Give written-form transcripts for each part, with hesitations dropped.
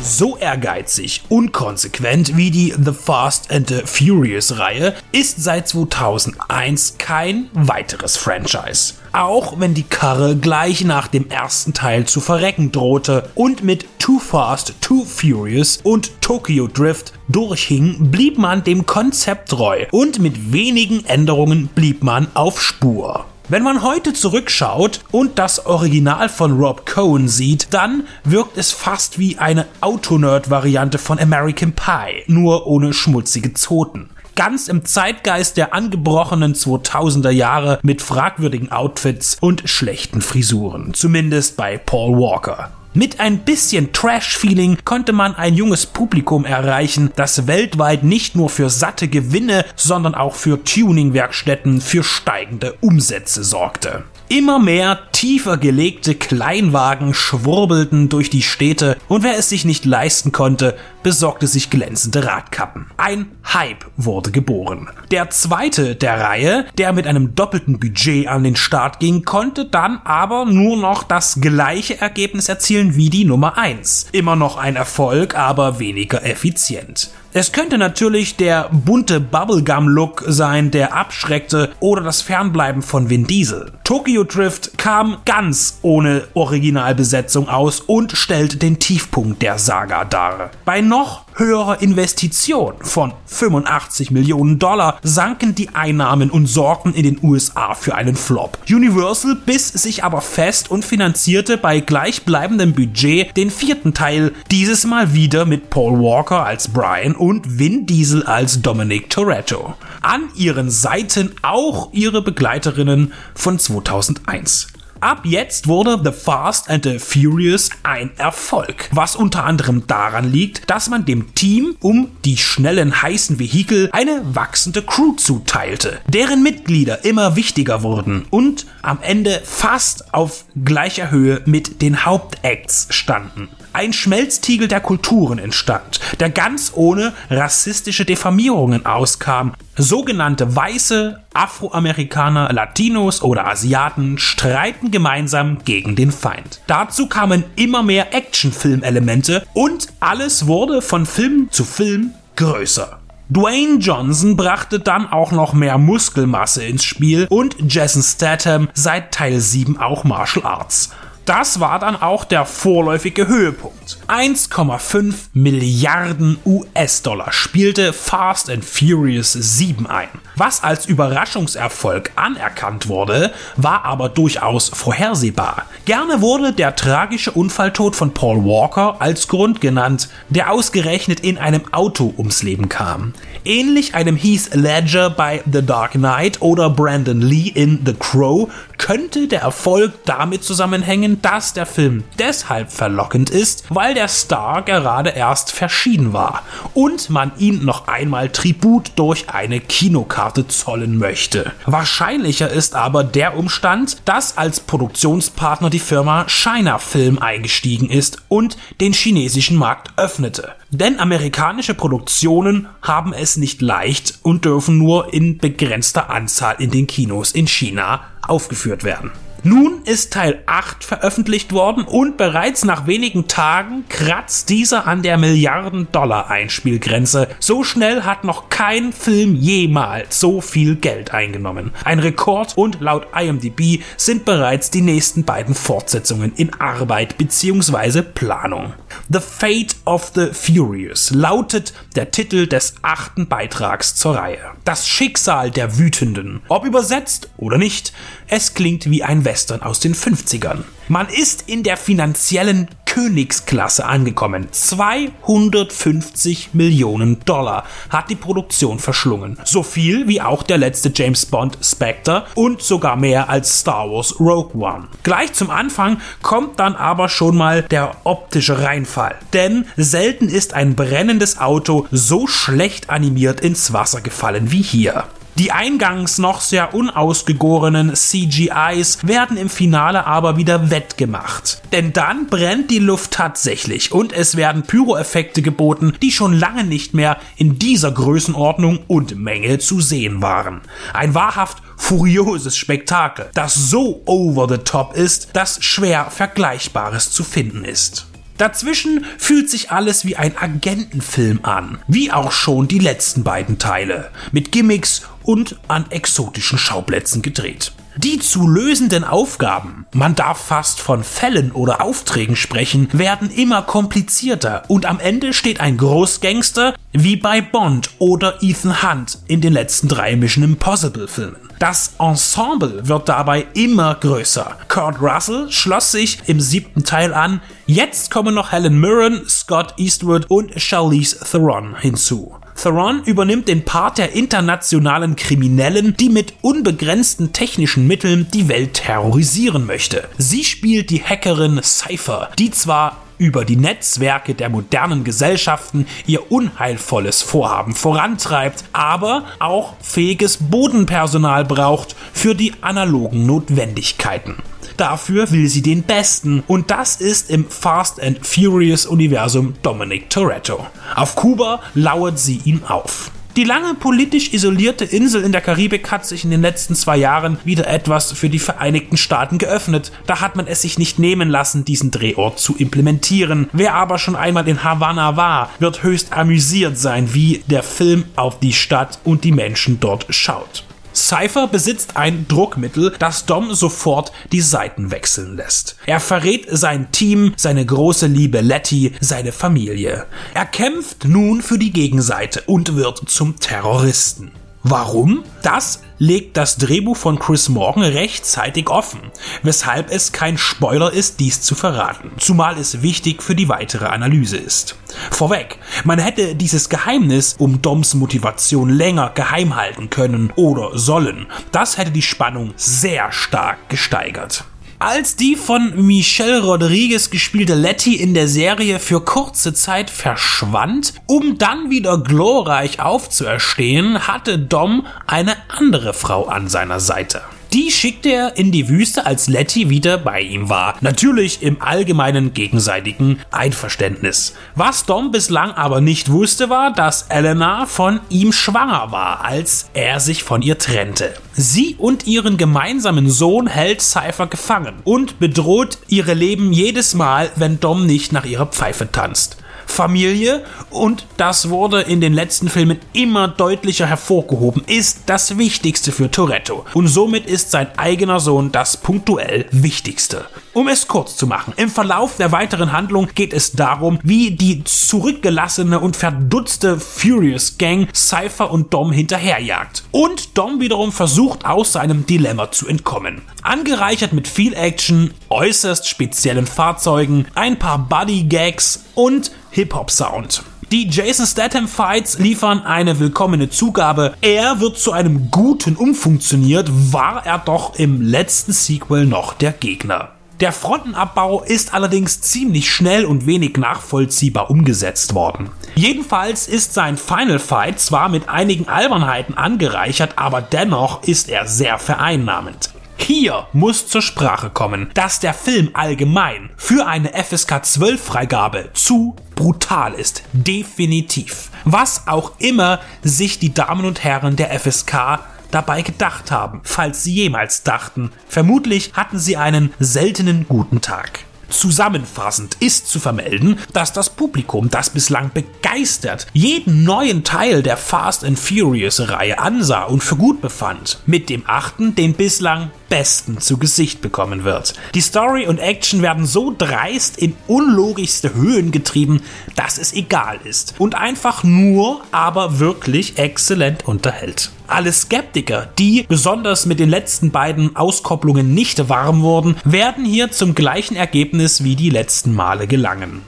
So ehrgeizig, unkonsequent wie die The Fast and the Furious Reihe ist seit 2001 kein weiteres Franchise. Auch wenn die Karre gleich nach dem ersten Teil zu verrecken drohte und mit Too Fast, Too Furious und Tokyo Drift durchhing, blieb man dem Konzept treu und mit wenigen Änderungen blieb man auf Spur. Wenn man heute zurückschaut und das Original von Rob Cohen sieht, dann wirkt es fast wie eine Autonerd-Variante von American Pie, nur ohne schmutzige Zoten. Ganz im Zeitgeist der angebrochenen 2000er Jahre mit fragwürdigen Outfits und schlechten Frisuren, zumindest bei Paul Walker. Mit ein bisschen Trash-Feeling konnte man ein junges Publikum erreichen, das weltweit nicht nur für satte Gewinne, sondern auch für Tuning-Werkstätten für steigende Umsätze sorgte. Immer mehr tiefer gelegte Kleinwagen schwurbelten durch die Städte und wer es sich nicht leisten konnte, besorgte sich glänzende Radkappen. Ein Hype wurde geboren. Der zweite der Reihe, der mit einem doppelten Budget an den Start ging, konnte dann aber nur noch das gleiche Ergebnis erzielen wie die Nummer 1. Immer noch ein Erfolg, aber weniger effizient. Es könnte natürlich der bunte Bubblegum-Look sein, der abschreckte, oder das Fernbleiben von Vin Diesel. Tokyo Drift kam ganz ohne Originalbesetzung aus und stellte den Tiefpunkt der Saga dar. Bei noch höherer Investition von 85 Millionen Dollar sanken die Einnahmen und sorgten in den USA für einen Flop. Universal biss sich aber fest und finanzierte bei gleichbleibendem Budget den vierten Teil, dieses Mal wieder mit Paul Walker als Brian und Vin Diesel als Dominic Toretto. An ihren Seiten auch ihre Begleiterinnen von 2001. Ab jetzt wurde The Fast and the Furious ein Erfolg, was unter anderem daran liegt, dass man dem Team um die schnellen, heißen Vehikel eine wachsende Crew zuteilte, deren Mitglieder immer wichtiger wurden und am Ende fast auf gleicher Höhe mit den Hauptacts standen. Ein Schmelztiegel der Kulturen entstand, der ganz ohne rassistische Diffamierungen auskam. Sogenannte Weiße, Afroamerikaner, Latinos oder Asiaten streiten gemeinsam gegen den Feind. Dazu kamen immer mehr Actionfilmelemente und alles wurde von Film zu Film größer. Dwayne Johnson brachte dann auch noch mehr Muskelmasse ins Spiel und Jason Statham seit Teil 7 auch Martial Arts. Das war dann auch der vorläufige Höhepunkt. 1,5 Milliarden US-Dollar spielte Fast and Furious 7 ein. Was als Überraschungserfolg anerkannt wurde, war aber durchaus vorhersehbar. Gerne wurde der tragische Unfalltod von Paul Walker als Grund genannt, der ausgerechnet in einem Auto ums Leben kam. Ähnlich einem Heath Ledger bei The Dark Knight oder Brandon Lee in The Crow könnte der Erfolg damit zusammenhängen, dass der Film deshalb verlockend ist, weil der Star gerade erst verschieden war und man ihm noch einmal Tribut durch eine Kinokarte zollen möchte. Wahrscheinlicher ist aber der Umstand, dass als Produktionspartner die Firma China Film eingestiegen ist und den chinesischen Markt öffnete. Denn amerikanische Produktionen haben es nicht leicht und dürfen nur in begrenzter Anzahl in den Kinos in China aufgeführt werden. Nun ist Teil 8 veröffentlicht worden und bereits nach wenigen Tagen kratzt dieser an der Milliarden-Dollar-Einspielgrenze. So schnell hat noch kein Film jemals so viel Geld eingenommen. Ein Rekord und laut IMDb sind bereits die nächsten beiden Fortsetzungen in Arbeit bzw. Planung. The Fate of the Furious lautet der Titel des 8. Beitrags zur Reihe. Das Schicksal der Wütenden. Ob übersetzt oder nicht, es klingt wie ein Western aus den 50ern. Man ist in der finanziellen Königsklasse angekommen. 250 Millionen Dollar hat die Produktion verschlungen. So viel wie auch der letzte James Bond Spectre und sogar mehr als Star Wars Rogue One. Gleich zum Anfang kommt dann aber schon mal der optische Reinfall. Denn selten ist ein brennendes Auto so schlecht animiert ins Wasser gefallen wie hier. Die eingangs noch sehr unausgegorenen CGIs werden im Finale aber wieder wettgemacht. Denn dann brennt die Luft tatsächlich und es werden Pyroeffekte geboten, die schon lange nicht mehr in dieser Größenordnung und Menge zu sehen waren. Ein wahrhaft furioses Spektakel, das so over the top ist, dass schwer Vergleichbares zu finden ist. Dazwischen fühlt sich alles wie ein Agentenfilm an, wie auch schon die letzten beiden Teile, mit Gimmicks und an exotischen Schauplätzen gedreht. Die zu lösenden Aufgaben, man darf fast von Fällen oder Aufträgen sprechen, werden immer komplizierter und am Ende steht ein Großgangster wie bei Bond oder Ethan Hunt in den letzten 3 Mission Impossible Filmen. Das Ensemble wird dabei immer größer. Kurt Russell schloss sich im 7. Teil an. Jetzt kommen noch Helen Mirren, Scott Eastwood und Charlize Theron hinzu. Theron übernimmt den Part der internationalen Kriminellen, die mit unbegrenzten technischen Mitteln die Welt terrorisieren möchte. Sie spielt die Hackerin Cipher, die zwar über die Netzwerke der modernen Gesellschaften ihr unheilvolles Vorhaben vorantreibt, aber auch fähiges Bodenpersonal braucht für die analogen Notwendigkeiten. Dafür will sie den Besten und das ist im Fast and Furious Universum Dominic Toretto. Auf Kuba lauert sie ihm auf. Die lange politisch isolierte Insel in der Karibik hat sich in den letzten 2 Jahren wieder etwas für die Vereinigten Staaten geöffnet. Da hat man es sich nicht nehmen lassen, diesen Drehort zu implementieren. Wer aber schon einmal in Havanna war, wird höchst amüsiert sein, wie der Film auf die Stadt und die Menschen dort schaut. Cipher besitzt ein Druckmittel, das Dom sofort die Seiten wechseln lässt. Er verrät sein Team, seine große Liebe Letty, seine Familie. Er kämpft nun für die Gegenseite und wird zum Terroristen. Warum? Das legt das Drehbuch von Chris Morgan rechtzeitig offen, weshalb es kein Spoiler ist, dies zu verraten, zumal es wichtig für die weitere Analyse ist. Vorweg, man hätte dieses Geheimnis um Doms Motivation länger geheim halten können oder sollen. Das hätte die Spannung sehr stark gesteigert. Als die von Michelle Rodriguez gespielte Letty in der Serie für kurze Zeit verschwand, um dann wieder glorreich aufzuerstehen, hatte Dom eine andere Frau an seiner Seite. Die schickte er in die Wüste, als Letty wieder bei ihm war. Natürlich im allgemeinen gegenseitigen Einverständnis. Was Dom bislang aber nicht wusste, war, dass Elena von ihm schwanger war, als er sich von ihr trennte. Sie und ihren gemeinsamen Sohn hält Cipher gefangen und bedroht ihre Leben jedes Mal, wenn Dom nicht nach ihrer Pfeife tanzt. Familie, und das wurde in den letzten Filmen immer deutlicher hervorgehoben, ist das Wichtigste für Toretto und somit ist sein eigener Sohn das punktuell Wichtigste. Um es kurz zu machen, im Verlauf der weiteren Handlung geht es darum, wie die zurückgelassene und verdutzte Furious Gang Cipher und Dom hinterherjagt und Dom wiederum versucht, aus seinem Dilemma zu entkommen. Angereichert mit viel Action, äußerst speziellen Fahrzeugen, ein paar Buddy-Gags und Hip-Hop-Sound. Die Jason Statham-Fights liefern eine willkommene Zugabe. Er wird zu einem Guten umfunktioniert, war er doch im letzten Sequel noch der Gegner. Der Frontenabbau ist allerdings ziemlich schnell und wenig nachvollziehbar umgesetzt worden. Jedenfalls ist sein Final Fight zwar mit einigen Albernheiten angereichert, aber dennoch ist er sehr vereinnahmend. Hier muss zur Sprache kommen, dass der Film allgemein für eine FSK-12-Freigabe zu brutal ist. Definitiv. Was auch immer sich die Damen und Herren der FSK dabei gedacht haben, falls sie jemals dachten. Vermutlich hatten sie einen seltenen guten Tag. Zusammenfassend ist zu vermelden, dass das Publikum, das bislang begeistert jeden neuen Teil der Fast and Furious Reihe ansah und für gut befand, mit dem 8. den bislang besten zu Gesicht bekommen wird. Die Story und Action werden so dreist in unlogischste Höhen getrieben, dass es egal ist und einfach nur, aber wirklich exzellent unterhält. Alle Skeptiker, die besonders mit den letzten beiden Auskopplungen nicht warm wurden, werden hier zum gleichen Ergebnis wie die letzten Male gelangen.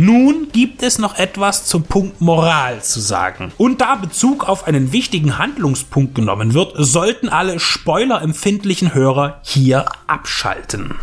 Nun gibt es noch etwas zum Punkt Moral zu sagen. Und da Bezug auf einen wichtigen Handlungspunkt genommen wird, sollten alle spoilerempfindlichen Hörer hier abschalten.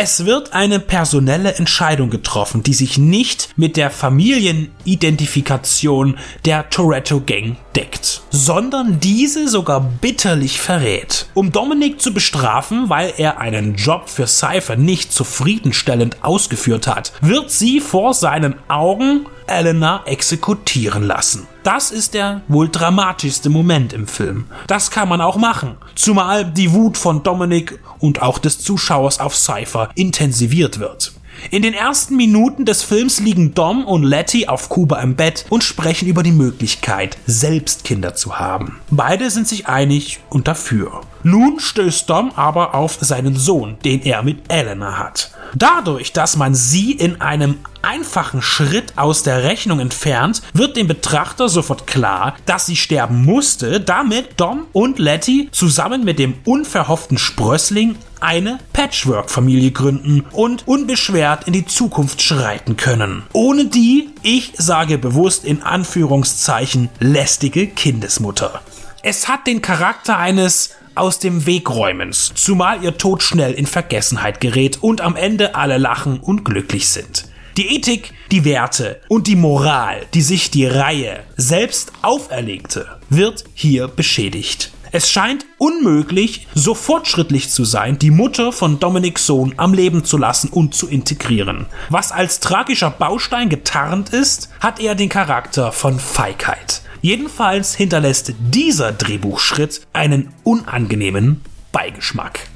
Es wird eine personelle Entscheidung getroffen, die sich nicht mit der Familienidentifikation der Toretto-Gang deckt, sondern diese sogar bitterlich verrät. Um Dominic zu bestrafen, weil er einen Job für Cipher nicht zufriedenstellend ausgeführt hat, wird sie vor seinen Augen Elena exekutieren lassen. Das ist der wohl dramatischste Moment im Film. Das kann man auch machen, zumal die Wut von Dominic und auch des Zuschauers auf Cipher intensiviert wird. In den ersten Minuten des Films liegen Dom und Letty auf Kuba im Bett und sprechen über die Möglichkeit, selbst Kinder zu haben. Beide sind sich einig und dafür. Nun stößt Dom aber auf seinen Sohn, den er mit Elena hat. Dadurch, dass man sie in einem einfachen Schritt aus der Rechnung entfernt, wird dem Betrachter sofort klar, dass sie sterben musste, damit Dom und Letty zusammen mit dem unverhofften Sprössling eine Patchwork-Familie gründen und unbeschwert in die Zukunft schreiten können. Ohne die, ich sage bewusst in Anführungszeichen, lästige Kindesmutter. Es hat den Charakter eines aus dem Wegräumens, zumal ihr Tod schnell in Vergessenheit gerät und am Ende alle lachen und glücklich sind. Die Ethik, die Werte und die Moral, die sich die Reihe selbst auferlegte, wird hier beschädigt. Es scheint unmöglich, so fortschrittlich zu sein, die Mutter von Dominics Sohn am Leben zu lassen und zu integrieren. Was als tragischer Baustein getarnt ist, hat eher den Charakter von Feigheit. Jedenfalls hinterlässt dieser Drehbuchschritt einen unangenehmen Beigeschmack.